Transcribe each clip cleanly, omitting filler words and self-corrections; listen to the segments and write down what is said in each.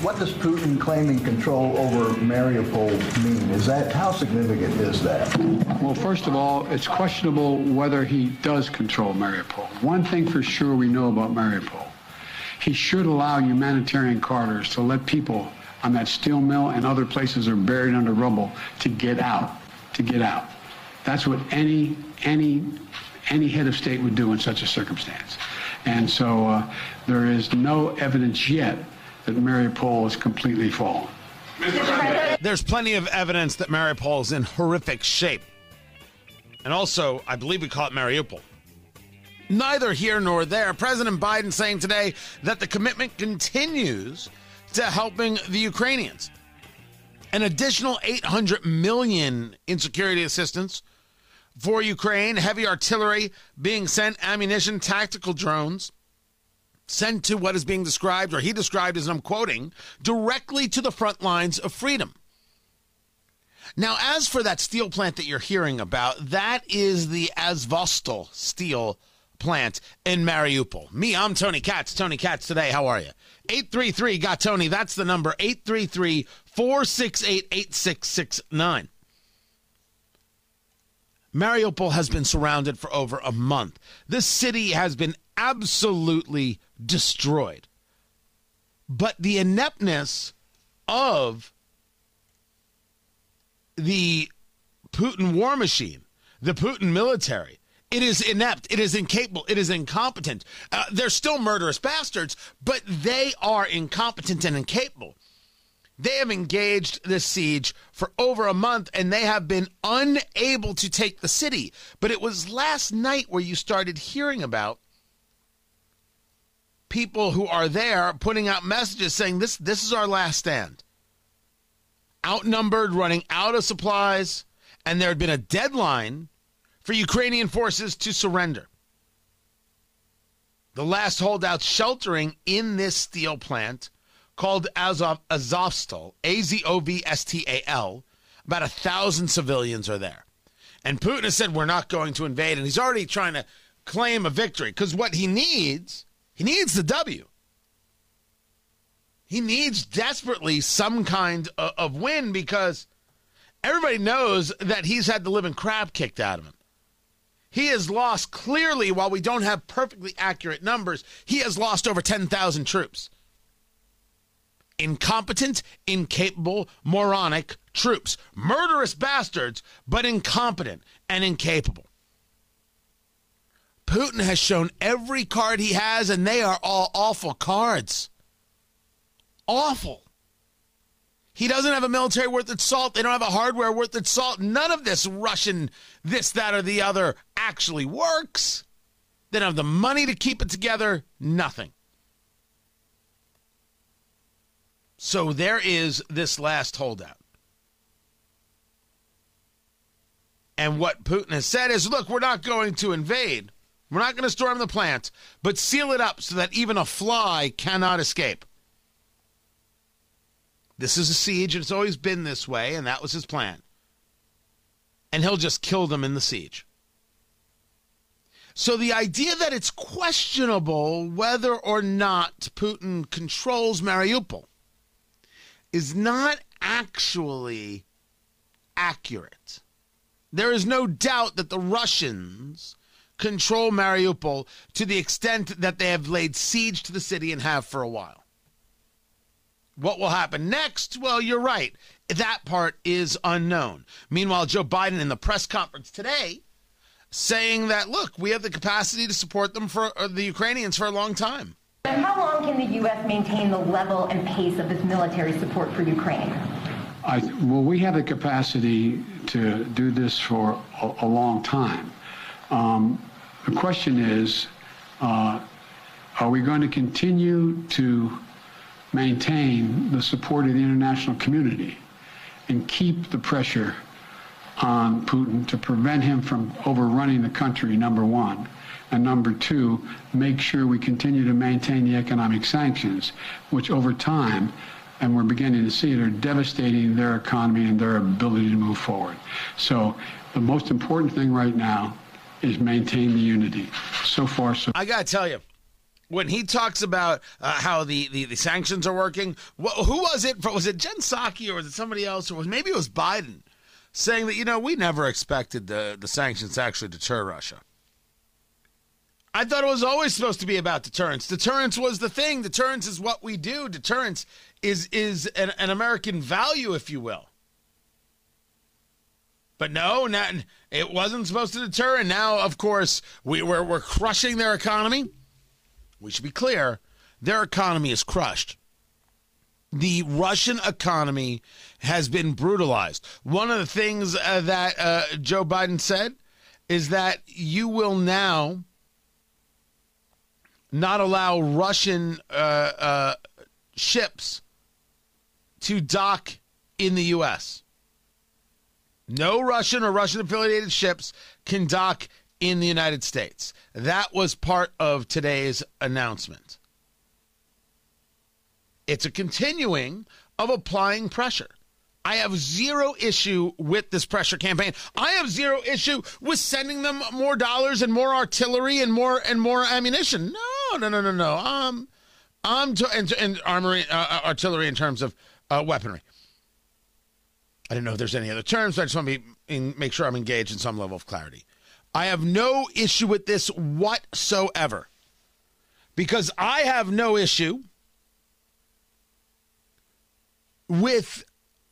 What does Putin claiming control over Mariupol mean? How significant is that? Well, first of all, it's questionable whether he does control Mariupol. One thing for sure we know about Mariupol. He should allow humanitarian corridors to let people on that steel mill and other places that are buried under rubble to get out, That's what any head of state would do in such a circumstance. And so there is no evidence yet that Mariupol is completely fallen. There's plenty of evidence that Mariupol is in horrific shape. And also, I believe we call it Mariupol. Neither here nor there. President Biden saying today that the commitment continues to helping the Ukrainians. An additional $800 million in security assistance for Ukraine, heavy artillery being sent, ammunition, tactical drones. Sent to what is being described, or he described as, and I'm quoting, directly to the front lines of freedom. Now, as for that steel plant that you're hearing about, that is the Azovstal steel plant in Mariupol. I'm Tony Katz. Tony Katz Today. How are you? 833-GOT-TONY. That's the number, 833-468-8669. Mariupol has been surrounded for over a month. This city has been absolutely destroyed. But the ineptness of the Putin war machine, the Putin military, it is inept, it is incapable, it is incompetent. They're still murderous bastards, but they are incompetent and incapable. They have engaged this siege for over a month, and they have been unable to take the city. But it was last night where you started hearing about people who are there putting out messages saying this is our last stand. Outnumbered, running out of supplies, and there had been a deadline for Ukrainian forces to surrender. The last holdouts sheltering in this steel plant called Azovstal, A-Z-O-V-S-T-A-L, about 1,000 civilians are there. And Putin has said, we're not going to invade, and he's already trying to claim a victory, because what he needs the W. He needs desperately some kind of win, because everybody knows that he's had the living crap kicked out of him. He has lost, clearly, while we don't have perfectly accurate numbers, he has lost over 10,000 troops. Incompetent, incapable, moronic troops. Murderous bastards, but incompetent and incapable. Putin has shown every card he has, and they are all awful cards. Awful. He doesn't have a military worth its salt. They don't have a hardware worth its salt. None of this Russian this, that, or the other actually works. They don't have the money to keep it together. Nothing. So there is this last holdout. And what Putin has said is, look, we're not going to invade. We're not going to storm the plant, but seal it up so that even a fly cannot escape. This is a siege, and it's always been this way, and that was his plan. And he'll just kill them in the siege. So the idea that it's questionable whether or not Putin controls Mariupol is not actually accurate. There is no doubt that the Russians control Mariupol to the extent that they have laid siege to the city and have for a while. What will happen next? Well, you're right. That part is unknown. Meanwhile, Joe Biden in the press conference today saying that, look, we have the capacity to support them the Ukrainians for a long time. But how long can the U.S. maintain the level and pace of this military support for Ukraine? Well, we have the capacity to do this for a long time. The question is, are we going to continue to maintain the support of the international community and keep the pressure on Putin to prevent him from overrunning the country, number one. And number two, make sure we continue to maintain the economic sanctions, which over time, and we're beginning to see it, are devastating their economy and their ability to move forward. So the most important thing right now is maintain the unity. So far, so... I got to tell you, when he talks about how the sanctions are working, who was it? Was it Jen Psaki or was it somebody else? Or maybe it was Biden saying that, you know, we never expected the sanctions to actually deter Russia. I thought it was always supposed to be about deterrence. Deterrence was the thing. Deterrence is what we do. Deterrence is an American value, if you will. But no, it wasn't supposed to deter. And now, of course, we're crushing their economy. We should be clear. Their economy is crushed. The Russian economy has been brutalized. One of the things that Joe Biden said is that you will now not allow Russian ships to dock in the U.S. No Russian or Russian-affiliated ships can dock in the United States. That was part of today's announcement. It's a continuing of applying pressure. I have zero issue with this pressure campaign. I have zero issue with sending them more dollars and more artillery and more ammunition. No. Artillery in terms of weaponry. I don't know if there's any other terms, but I just want to make sure I'm engaged in some level of clarity. I have no issue with this whatsoever, because I have no issue with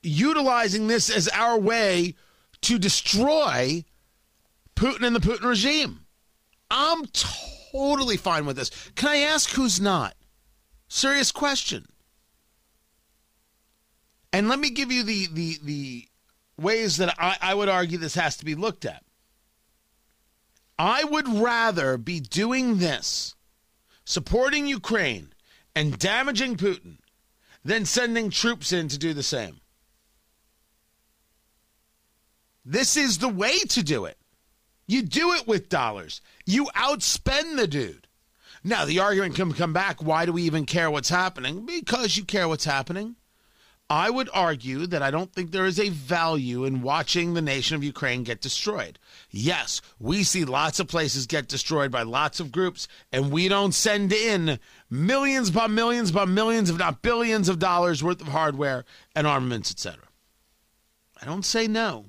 utilizing this as our way to destroy Putin and the Putin regime. I'm totally fine with this. Can I ask who's not? Serious question. And let me give you the ways that I would argue this has to be looked at. I would rather be doing this, supporting Ukraine and damaging Putin, than sending troops in to do the same. This is the way to do it. You do it with dollars. You outspend the dude. Now, the argument can come back, why do we even care what's happening? Because you care what's happening. I would argue that I don't think there is a value in watching the nation of Ukraine get destroyed. Yes, we see lots of places get destroyed by lots of groups, and we don't send in millions by millions by millions, if not billions of dollars worth of hardware and armaments, etc. I don't say no.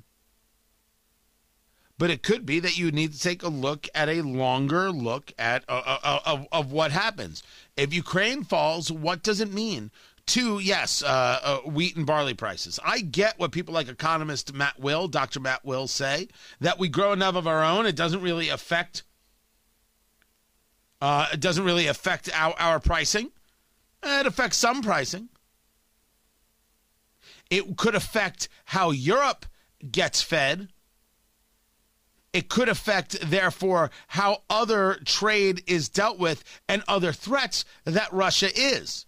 But it could be that you need to take a look at a longer look at of what happens. If Ukraine falls, what does it mean? Two, yes, wheat and barley prices. I get what people like economist Matt Will, Dr. Matt Will, say, that we grow enough of our own. It doesn't really affect. It doesn't really affect our pricing. It affects some pricing. It could affect how Europe gets fed. It could affect, therefore, how other trade is dealt with and other threats that Russia is.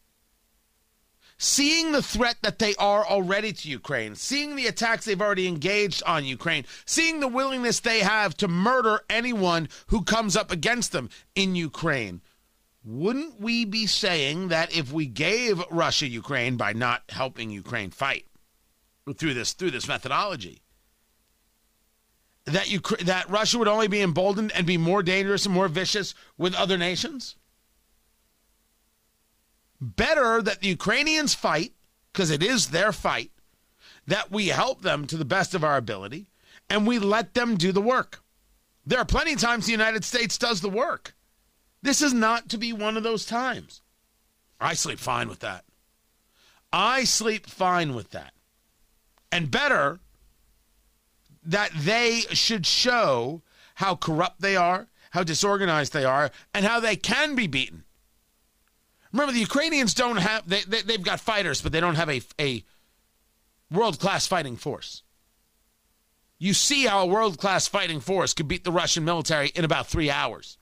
Seeing the threat that they are already to Ukraine, seeing the attacks they've already engaged on Ukraine, seeing the willingness they have to murder anyone who comes up against them in Ukraine, wouldn't we be saying that if we gave Russia Ukraine by not helping Ukraine fight through this methodology, that Russia would only be emboldened and be more dangerous and more vicious with other nations? Better that the Ukrainians fight, because it is their fight, that we help them to the best of our ability, and we let them do the work. There are plenty of times the United States does the work. This is not to be one of those times. I sleep fine with that. And better that they should show how corrupt they are, how disorganized they are, and how they can be beaten. Remember, the Ukrainians don't have, they've got fighters, but they don't have a world-class fighting force. You see how a world-class fighting force could beat the Russian military in about 3 hours.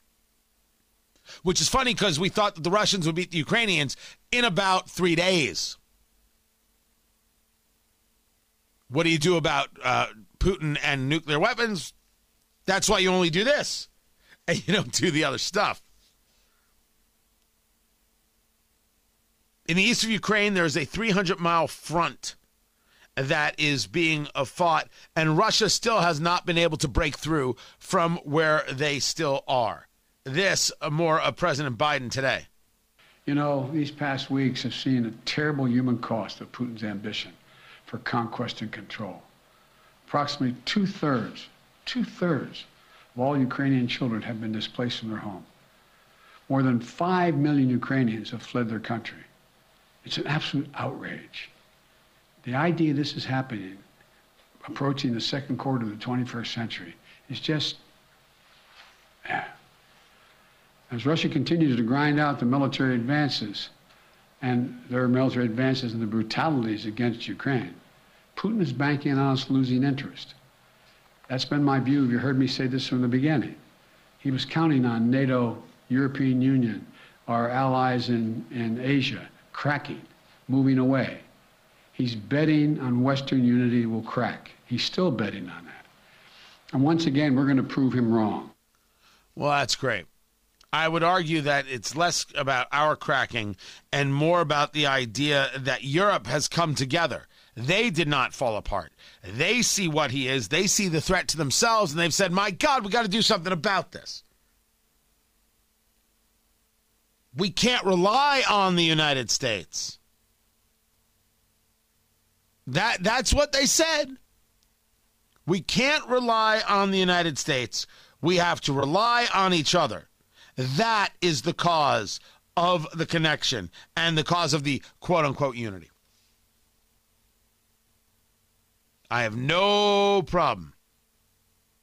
Which is funny because we thought that the Russians would beat the Ukrainians in about 3 days. What do you do about Putin and nuclear weapons, that's why you only do this and you don't do the other stuff. In the east of Ukraine, there is a 300-mile front that is being fought, and Russia still has not been able to break through from where they still are. This, more of President Biden today. You know, these past weeks have seen a terrible human cost of Putin's ambition for conquest and control. Approximately two-thirds of all Ukrainian children have been displaced from their home. More than 5 million Ukrainians have fled their country. It's an absolute outrage. The idea this is happening, approaching the second quarter of the 21st century, is just... As Russia continues to grind out the military advances and their military advances and the brutalities against Ukraine, Putin is banking on us losing interest. That's been my view. If you heard me say this from the beginning, he was counting on NATO, European Union, our allies in Asia, cracking, moving away. He's betting on Western unity will crack. He's still betting on that. And once again, we're going to prove him wrong. Well, that's great. I would argue that it's less about our cracking and more about the idea that Europe has come together. They did not fall apart. They see what he is. They see the threat to themselves, and they've said, my God, we got to do something about this. We can't rely on the United States. That's what they said. We can't rely on the United States. We have to rely on each other. That is the cause of the connection and the cause of the quote-unquote unity. I have no problem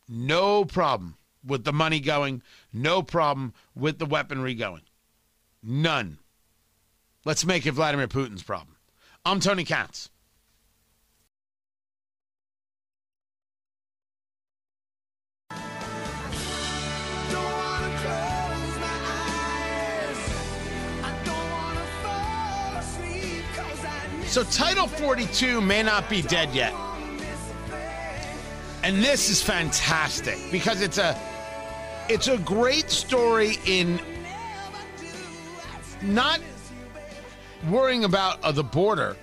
with the money going, no problem with the weaponry going. None. Let's make it Vladimir Putin's problem. I'm Tony Katz. So Title 42 may not be dead yet. And this is fantastic because it's a great story in not worrying about the border,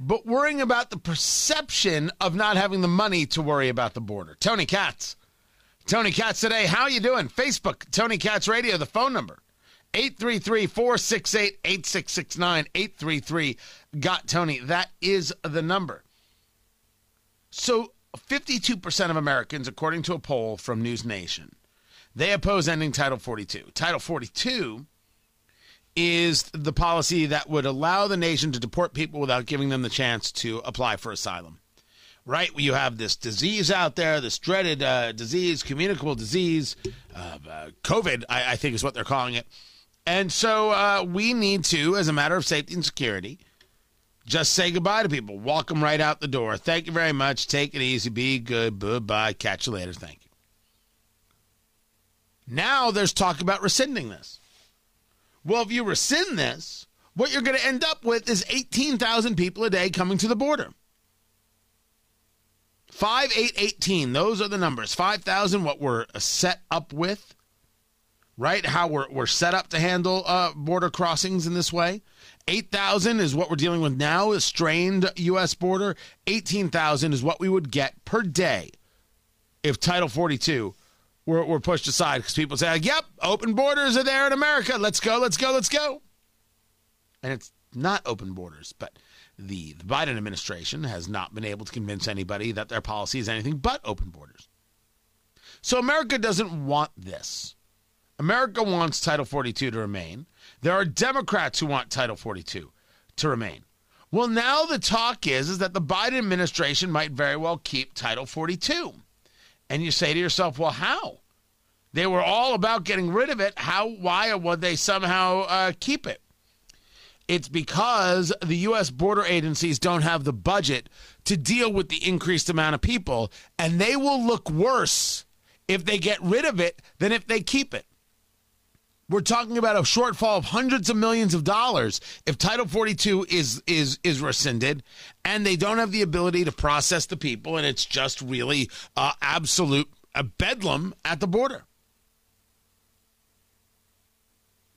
but worrying about the perception of not having the money to worry about the border. Tony Katz. Tony Katz today. How are you doing? Facebook, Tony Katz Radio, the phone number. 833-468-8669, 833-GOT-TONY. That is the number. So 52% of Americans, according to a poll from News Nation, they oppose ending Title 42. Title 42 is the policy that would allow the nation to deport people without giving them the chance to apply for asylum. Right? You have this disease out there, this dreaded disease, communicable disease, COVID, I think is what they're calling it. And so we need to, as a matter of safety and security, just say goodbye to people. Walk them right out the door. Thank you very much. Take it easy. Be good. Bye-bye. Catch you later. Thank you. Now there's talk about rescinding this. Well, if you rescind this, what you're going to end up with is 18,000 people a day coming to the border. 5,818, those are the numbers. 5,000, what we're set up with, right? How we're set up to handle border crossings in this way. 8,000 is what we're dealing with now, a strained U.S. border. 18,000 is what we would get per day if Title 42 were pushed aside because people say, yep, open borders are there in America. Let's go, let's go, let's go. And it's not open borders, but... The Biden administration has not been able to convince anybody that their policy is anything but open borders. So America doesn't want this. America wants Title 42 to remain. There are Democrats who want Title 42 to remain. Well, now the talk is that the Biden administration might very well keep Title 42. And you say to yourself, well, how? They were all about getting rid of it. How, why, or would they somehow keep it? It's because the U.S. border agencies don't have the budget to deal with the increased amount of people, and they will look worse if they get rid of it than if they keep it. We're talking about a shortfall of hundreds of millions of dollars if Title 42 is rescinded, and they don't have the ability to process the people, and it's just really absolute bedlam at the border.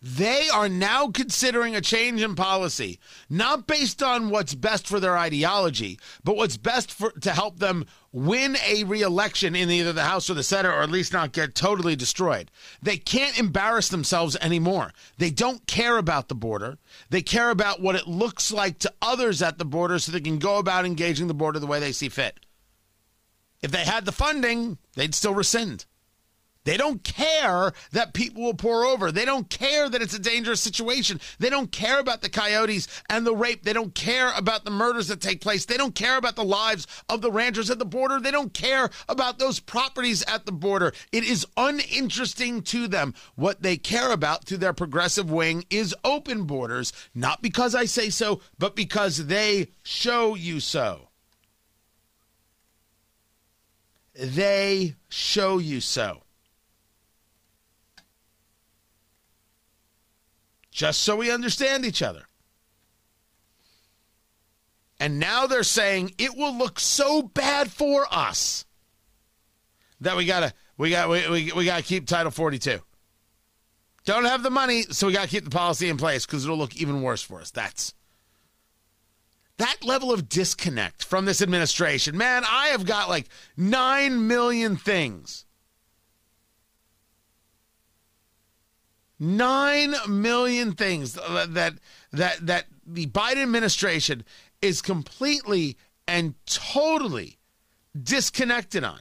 They are now considering a change in policy, not based on what's best for their ideology, but what's best to help them win a re-election in either the House or the Senate, or at least not get totally destroyed. They can't embarrass themselves anymore. They don't care about the border. They care about what it looks like to others at the border so they can go about engaging the border the way they see fit. If they had the funding, they'd still rescind. They don't care that people will pour over. They don't care that it's a dangerous situation. They don't care about the coyotes and the rape. They don't care about the murders that take place. They don't care about the lives of the ranchers at the border. They don't care about those properties at the border. It is uninteresting to them. What they care about through their progressive wing is open borders, not because I say so, but because they show you so. They show you so. Just so we understand each other. And now they're saying it will look so bad for us that we gotta keep Title 42. Don't have the money, so we gotta keep the policy in place because it'll look even worse for us. That's that level of disconnect from this administration. Man, I have got like 9 million things. 9 million things that the Biden administration is completely and totally disconnected on,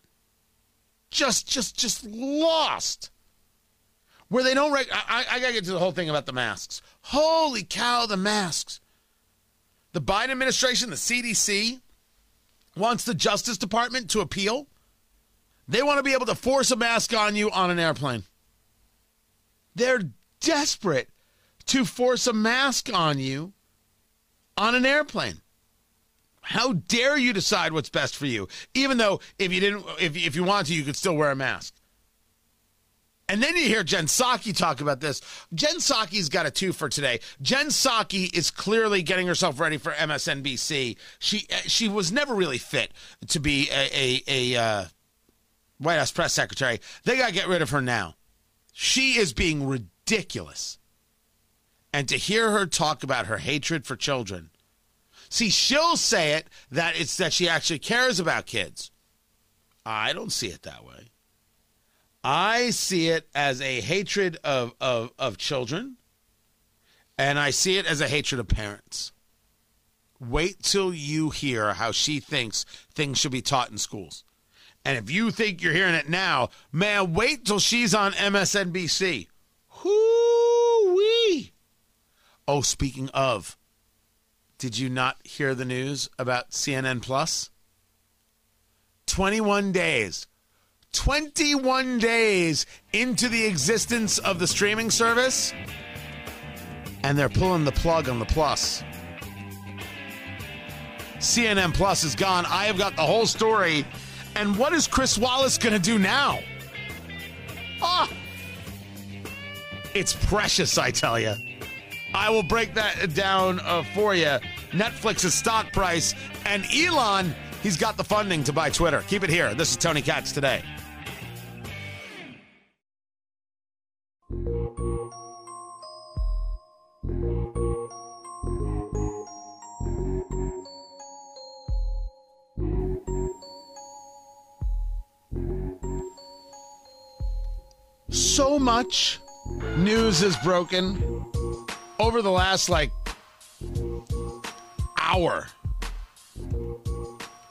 just lost, where they don't. I gotta get to the whole thing about the masks. Holy cow, the masks! The Biden administration, the CDC, wants the Justice Department to appeal. They want to be able to force a mask on you on an airplane. They're desperate to force a mask on you on an airplane. How dare you decide what's best for you? Even though if you want to, you could still wear a mask. And then you hear Jen Psaki talk about this. Jen Psaki's got a two for today. Jen Psaki is clearly getting herself ready for MSNBC. She was never really fit to be a White House press secretary. They got to get rid of her now. She is being ridiculous. And to hear her talk about her hatred for children. See, she'll say it that it's that she actually cares about kids. I don't see it that way. I see it as a hatred of children. And I see it as a hatred of parents. Wait till you hear how she thinks things should be taught in schools. And if you think you're hearing it now, man, wait till she's on MSNBC. Hoo-wee. Oh, speaking of, did you not hear the news about CNN Plus? 21 days. 21 days into the existence of the streaming service. And they're pulling the plug on the Plus. CNN Plus is gone. I have got the whole story. And what is Chris Wallace going to do now? Ah, it's precious, I tell you. I will break that down for you. Netflix's stock price and Elon, he's got the funding to buy Twitter. Keep it here. This is Tony Katz Today. So much news is broken over the last, hour.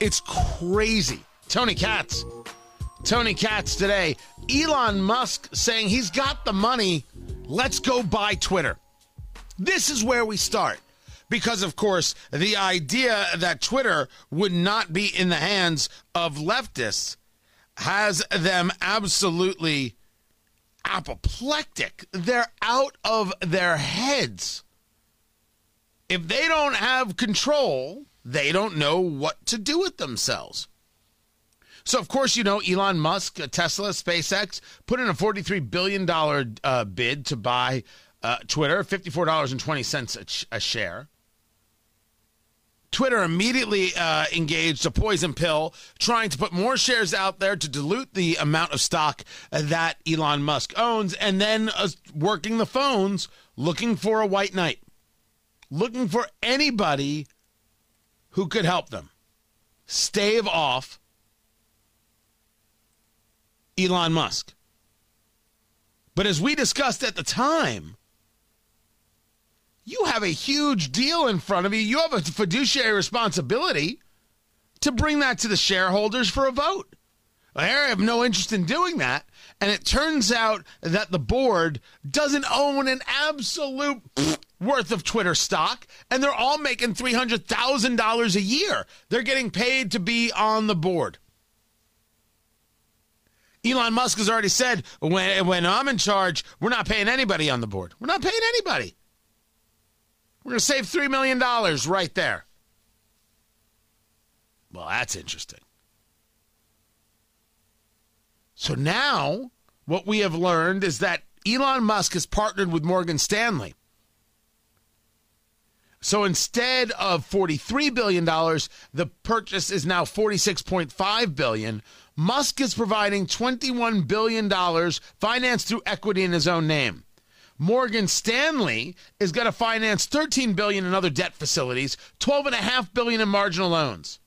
It's crazy. Tony Katz Today. Elon Musk saying he's got the money. Let's go buy Twitter. This is where we start. Because, of course, the idea that Twitter would not be in the hands of leftists has them absolutely apoplectic. They're out of their heads. If they don't have control, they don't know what to do with themselves. So, of course, you know, Elon Musk, Tesla, SpaceX, put in a $43 billion bid to buy Twitter, $54.20 a share. Twitter immediately engaged a poison pill, trying to put more shares out there to dilute the amount of stock that Elon Musk owns, and then working the phones, looking for a white knight, looking for anybody who could help them stave off Elon Musk. But as we discussed at the time, you have a huge deal in front of you. You have a fiduciary responsibility to bring that to the shareholders for a vote. I have no interest in doing that. And it turns out that the board doesn't own an absolute worth of Twitter stock, and they're all making $300,000 a year. They're getting paid to be on the board. Elon Musk has already said, when I'm in charge, we're not paying anybody on the board. We're not paying anybody. We're going to save $3 million right there. Well, that's interesting. So now what we have learned is that Elon Musk has partnered with Morgan Stanley. So instead of $43 billion, the purchase is now $46.5 billion. Musk is providing $21 billion financed through equity in his own name. Morgan Stanley is going to finance $13 billion in other debt facilities, $12.5 billion in marginal loans.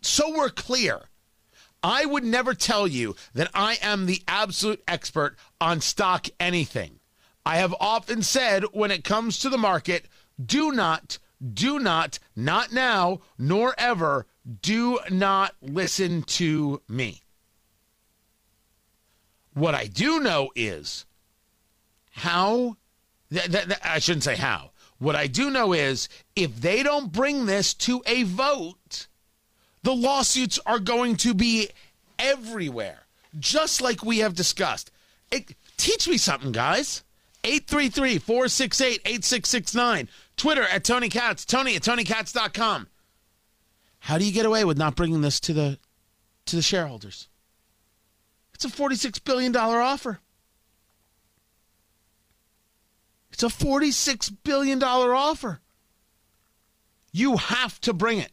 So we're clear. I would never tell you that I am the absolute expert on stock anything. I have often said when it comes to the market, do not, not now, nor ever, do not listen to me. What I do know is What I do know is if they don't bring this to a vote, the lawsuits are going to be everywhere, just like we have discussed. Teach me something, guys. 833-468-8669. Twitter at Tony Katz. Tony at TonyKatz.com. How do you get away with not bringing this to the shareholders? It's a $46 billion offer. It's a $46 billion offer. You have to bring it.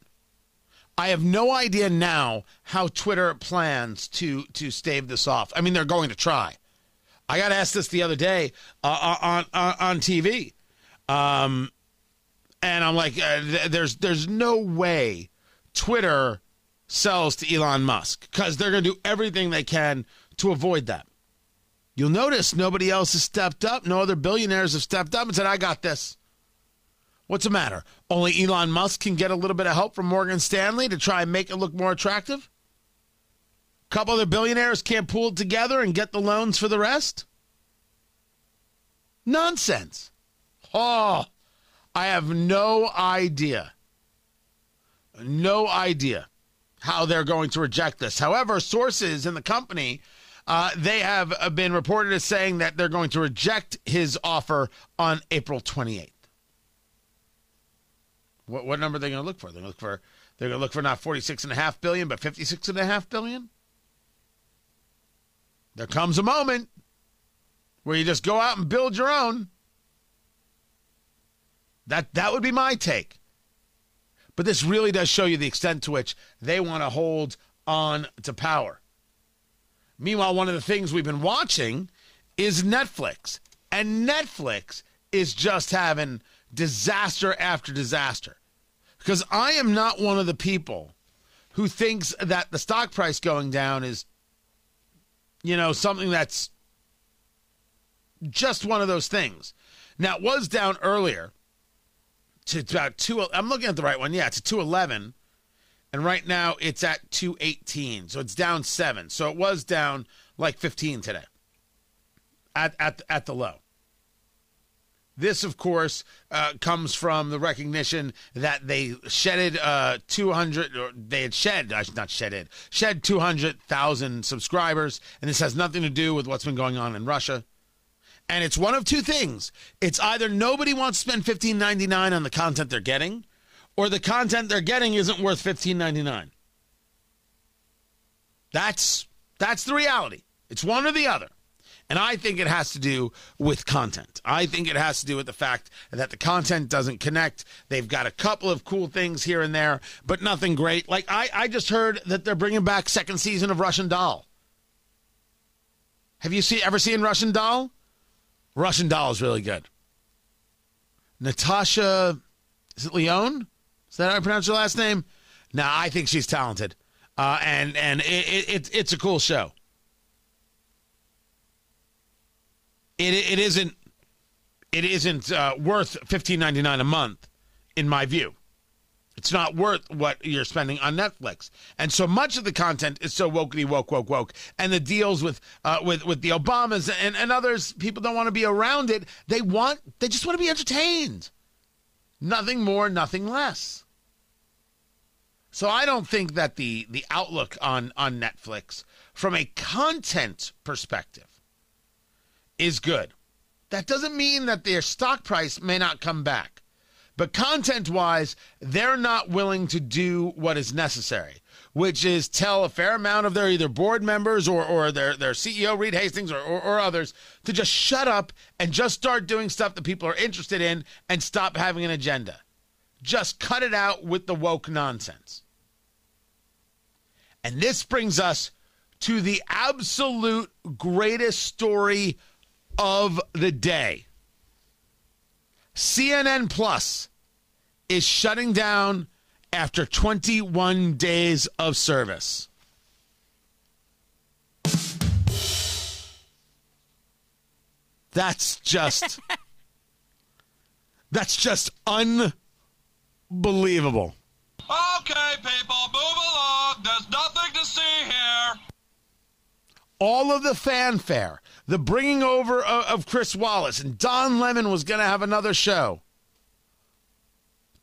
I have no idea now how Twitter plans to stave this off. I mean, they're going to try. I got asked this the other day on TV. And I'm like, there's no way Twitter sells to Elon Musk, because they're going to do everything they can to avoid that. You'll notice nobody else has stepped up. No other billionaires have stepped up and said, I got this. What's the matter? Only Elon Musk can get a little bit of help from Morgan Stanley to try and make it look more attractive? A couple other billionaires can't pool it together and get the loans for the rest? Nonsense. Oh, I have no idea. No idea how they're going to reject this. However, sources in the company, they have been reported as saying that they're going to reject his offer on April 28th. What number are they going to look for? They're going to look for not $46.5 billion, but $56.5 billion? There comes a moment where you just go out and build your own. That would be my take. But this really does show you the extent to which they want to hold on to power. Meanwhile, one of the things we've been watching is Netflix. And Netflix is just having disaster after disaster. Because I am not one of the people who thinks that the stock price going down is, you know, something that's just one of those things. Now, it was down earlier to about two. I'm looking at the right one. Yeah, it's at 211, and right now it's at 218. So it's down 7. So it was down like 15 today at the low. This, of course, comes from the recognition that they shedded 200, or they had shed, not shedded, shed 200,000 subscribers, and this has nothing to do with what's been going on in Russia. And it's one of two things. It's either nobody wants to spend $15.99 on the content they're getting, or the content they're getting isn't worth $15.99. That's the reality. It's one or the other. And I think it has to do with content. I think it has to do with the fact that the content doesn't connect. They've got a couple of cool things here and there, but nothing great. Like, I just heard that they're bringing back second season of Russian Doll. Have you ever seen Russian Doll? Russian Doll is really good. Natasha, is it Leone? Is that how I pronounce her last name? No, I think she's talented. And it's a cool show. It isn't worth $15.99 a month, in my view. It's not worth what you're spending on Netflix. And so much of the content is so wokey, woke. And the deals with the Obamas and others, people don't want to be around it. They just want to be entertained. Nothing more, nothing less. So I don't think that the outlook on Netflix from a content perspective is good. That doesn't mean that their stock price may not come back. But content-wise, they're not willing to do what is necessary, which is tell a fair amount of their either board members or their CEO, Reed Hastings, or others, to just shut up and just start doing stuff that people are interested in and stop having an agenda. Just cut it out with the woke nonsense. And this brings us to the absolute greatest story of the day. CNN Plus is shutting down after 21 days of service. That's just unbelievable. Okay, people, move along. There's nothing to see here. All of the fanfare, the bringing over of Chris Wallace, and Don Lemon was going to have another show.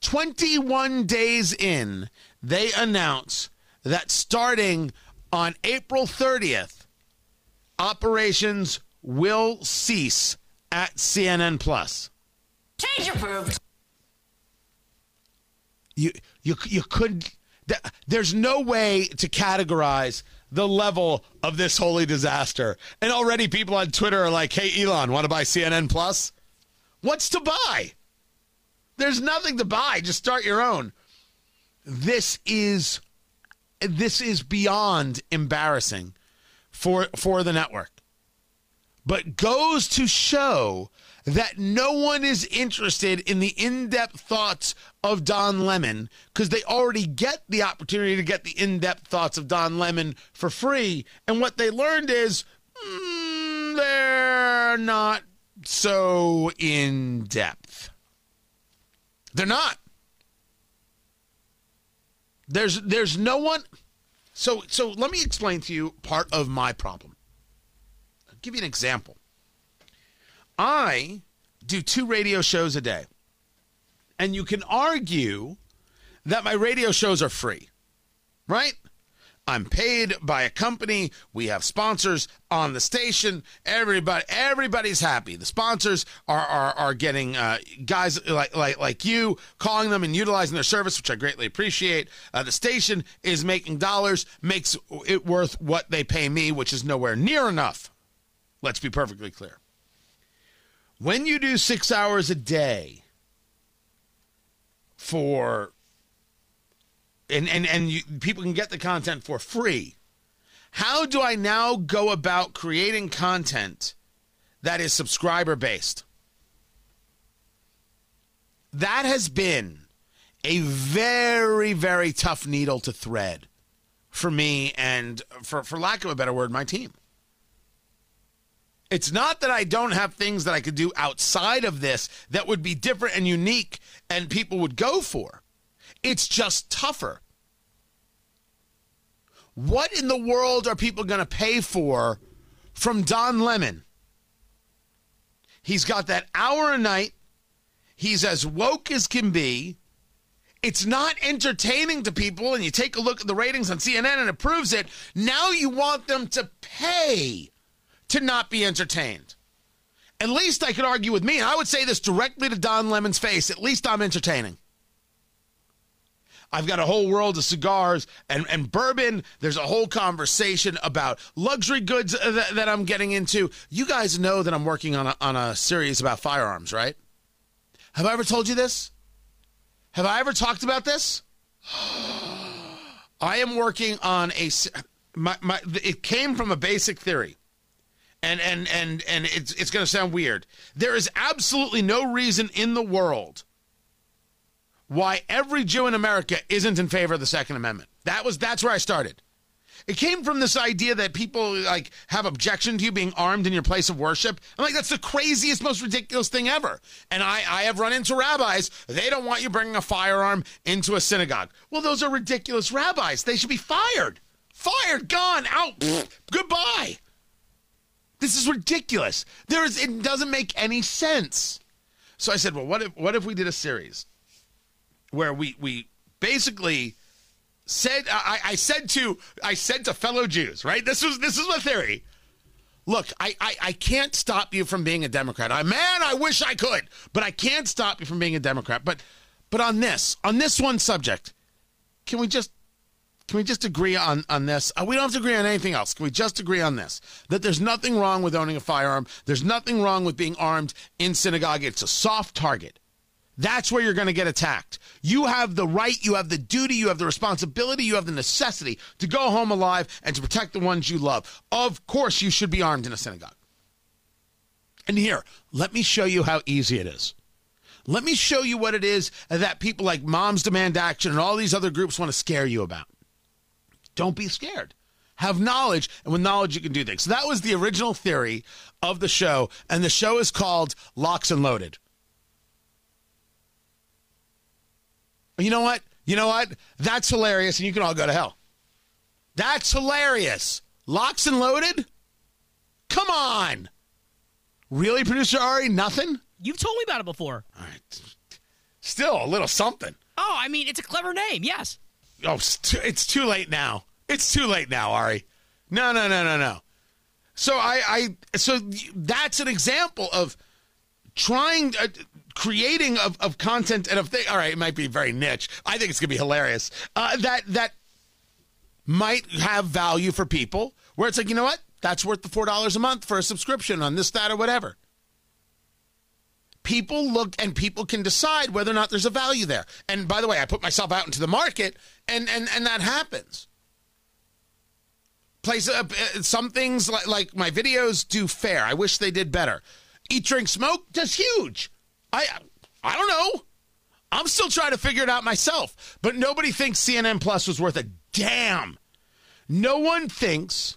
21 days in, they announce that starting on April 30th, operations will cease at CNN Plus. Change approved. You couldn't. There's no way to categorize the level of this holy disaster. And already people on Twitter are like, hey, Elon, want to buy CNN Plus? What's to buy? There's nothing to buy. Just start your own. This is beyond embarrassing for the network. But goes to show that no one is interested in the in-depth thoughts of Don Lemon, because they already get the opportunity to get the in-depth thoughts of Don Lemon for free. And what they learned is they're not so in-depth. They're not. There's no one. So let me explain to you part of my problem. I'll give you an example. I do 2 radio shows a day, and you can argue that my radio shows are free, right? I'm paid by a company. We have sponsors on the station. Everybody's happy. The sponsors are getting guys like you, calling them and utilizing their service, which I greatly appreciate. The station is making dollars, makes it worth what they pay me, which is nowhere near enough. Let's be perfectly clear. When you do 6 hours a day for, and people can get the content for free, how do I now go about creating content that is subscriber-based? That has been a very, very tough needle to thread for me and, for lack of a better word, my team. It's not that I don't have things that I could do outside of this that would be different and unique and people would go for. It's just tougher. What in the world are people going to pay for from Don Lemon? He's got that hour a night. He's as woke as can be. It's not entertaining to people, and you take a look at the ratings on CNN and it proves it. Now you want them to pay to not be entertained. At least I could argue with me, and I would say this directly to Don Lemon's face, at least I'm entertaining. I've got a whole world of cigars and bourbon. There's a whole conversation about luxury goods that I'm getting into. You guys know that I'm working on a series about firearms, right? Have I ever told you this? Have I ever talked about this? I am working on it came from a basic theory. And it's going to sound weird. There is absolutely no reason in the world why every Jew in America isn't in favor of the Second Amendment. That's where I started. It came from this idea that people like have objection to you being armed in your place of worship. I'm like, that's the craziest, most ridiculous thing ever. And I have run into rabbis. They don't want you bringing a firearm into a synagogue. Well, those are ridiculous rabbis. They should be fired. Fired, gone, out, goodbye. This is ridiculous. It doesn't make any sense. So I said, well, what if we did a series where we basically said, I said to fellow Jews, right? This is my theory. Look, I can't stop you from being a Democrat. I wish I could, but I can't stop you from being a Democrat. But on this one subject, can we just agree on this? We don't have to agree on anything else. Can we just agree on this? That there's nothing wrong with owning a firearm. There's nothing wrong with being armed in synagogue. It's a soft target. That's where you're going to get attacked. You have the right, you have the duty, you have the responsibility, you have the necessity to go home alive and to protect the ones you love. Of course you should be armed in a synagogue. And here, let me show you how easy it is. Let me show you what it is that people like Moms Demand Action and all these other groups want to scare you about. Don't be scared. Have knowledge, and with knowledge you can do things. So that was the original theory of the show, and the show is called Locks and Loaded. You know what? That's hilarious, and you can all go to hell. That's hilarious. Locks and Loaded? Come on. Really, Producer Ari? Nothing? You've told me about it before. All right. Still a little something. Oh, I mean, it's a clever name, yes. Oh, it's too late now. It's too late now, Ari. No. So so that's an example of trying, creating of content and of things. All right, it might be very niche. I think it's gonna be hilarious. That might have value for people. Where it's like, you know what? That's worth the $4 a month for a subscription on this, that, or whatever. People look, and people can decide whether or not there's a value there. And by the way, I put myself out into the market, and that happens. Some things like my videos do fair. I wish they did better. Eat, Drink, Smoke does huge. I don't know. I'm still trying to figure it out myself. But nobody thinks CNN Plus was worth a damn. No one thinks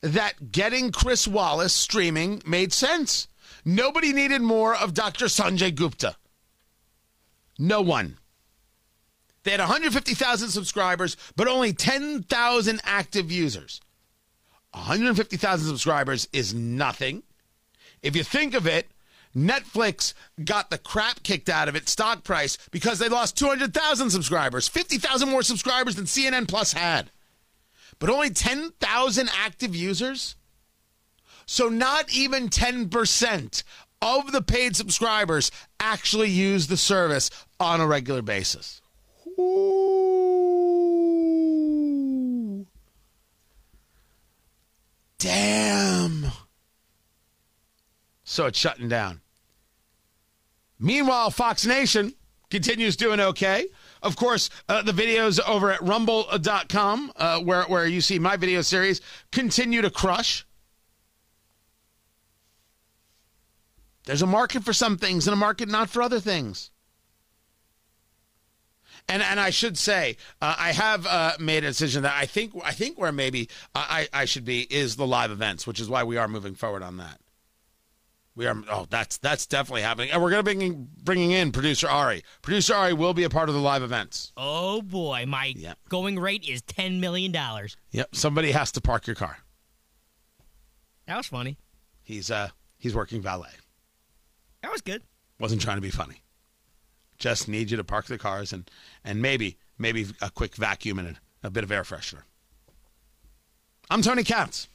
that getting Chris Wallace streaming made sense. Nobody needed more of Dr. Sanjay Gupta. No one. They had 150,000 subscribers, but only 10,000 active users. 150,000 subscribers is nothing. If you think of it, Netflix got the crap kicked out of its stock price because they lost 200,000 subscribers, 50,000 more subscribers than CNN Plus had. But only 10,000 active users? So not even 10% of the paid subscribers actually use the service on a regular basis. Ooh. Damn. So it's shutting down. Meanwhile, Fox Nation continues doing okay. Of course, the videos over at Rumble.com, where you see my video series, continue to crush. There's a market for some things and a market not for other things. And I should say, I have made a decision that I think where maybe I should be is the live events, which is why we are moving forward on that. We are. Oh, that's definitely happening, and we're going to be bringing in Producer Ari. Producer Ari will be a part of the live events. Oh boy, my going rate is $10 million. Yep, somebody has to park your car. That was funny. He's working valet. That was good. Wasn't trying to be funny. Just need you to park the cars and maybe a quick vacuum and a bit of air freshener. I'm Tony Katz.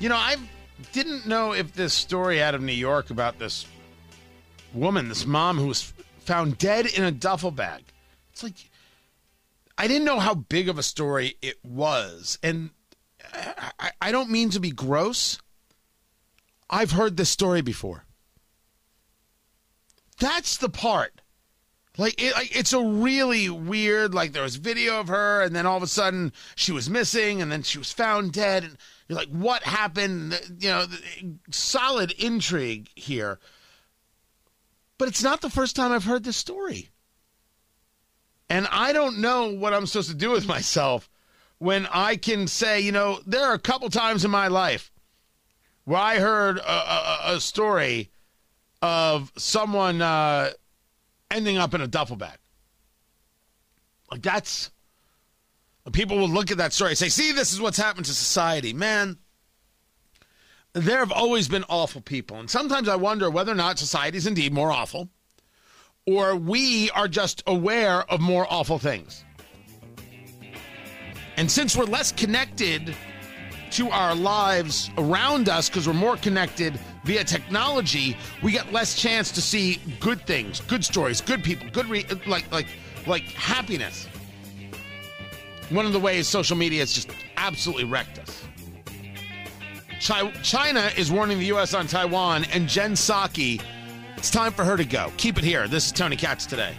You know, I didn't know if this story out of New York about this woman, this mom who was found dead in a duffel bag. It's like, I didn't know how big of a story it was. And I don't mean to be gross. I've heard this story before. That's the part. It's a really weird, there was video of her, and then all of a sudden she was missing, and then she was found dead. And you're like, what happened? You know, solid intrigue here. But it's not the first time I've heard this story. And I don't know what I'm supposed to do with myself when I can say, you know, there are a couple times in my life where I heard a story of someone ending up in a duffel bag. People will look at that story and say, see, this is what's happened to society. Man, there have always been awful people. And sometimes I wonder whether or not society is indeed more awful, or we are just aware of more awful things. And since we're less connected to our lives around us because we're more connected via technology, we get less chance to see good things, good stories, good people, good happiness. One of the ways social media has just absolutely wrecked us. China is warning the U.S. on Taiwan, and Jen Psaki, it's time for her to go. Keep it here. This is Tony Katz Today.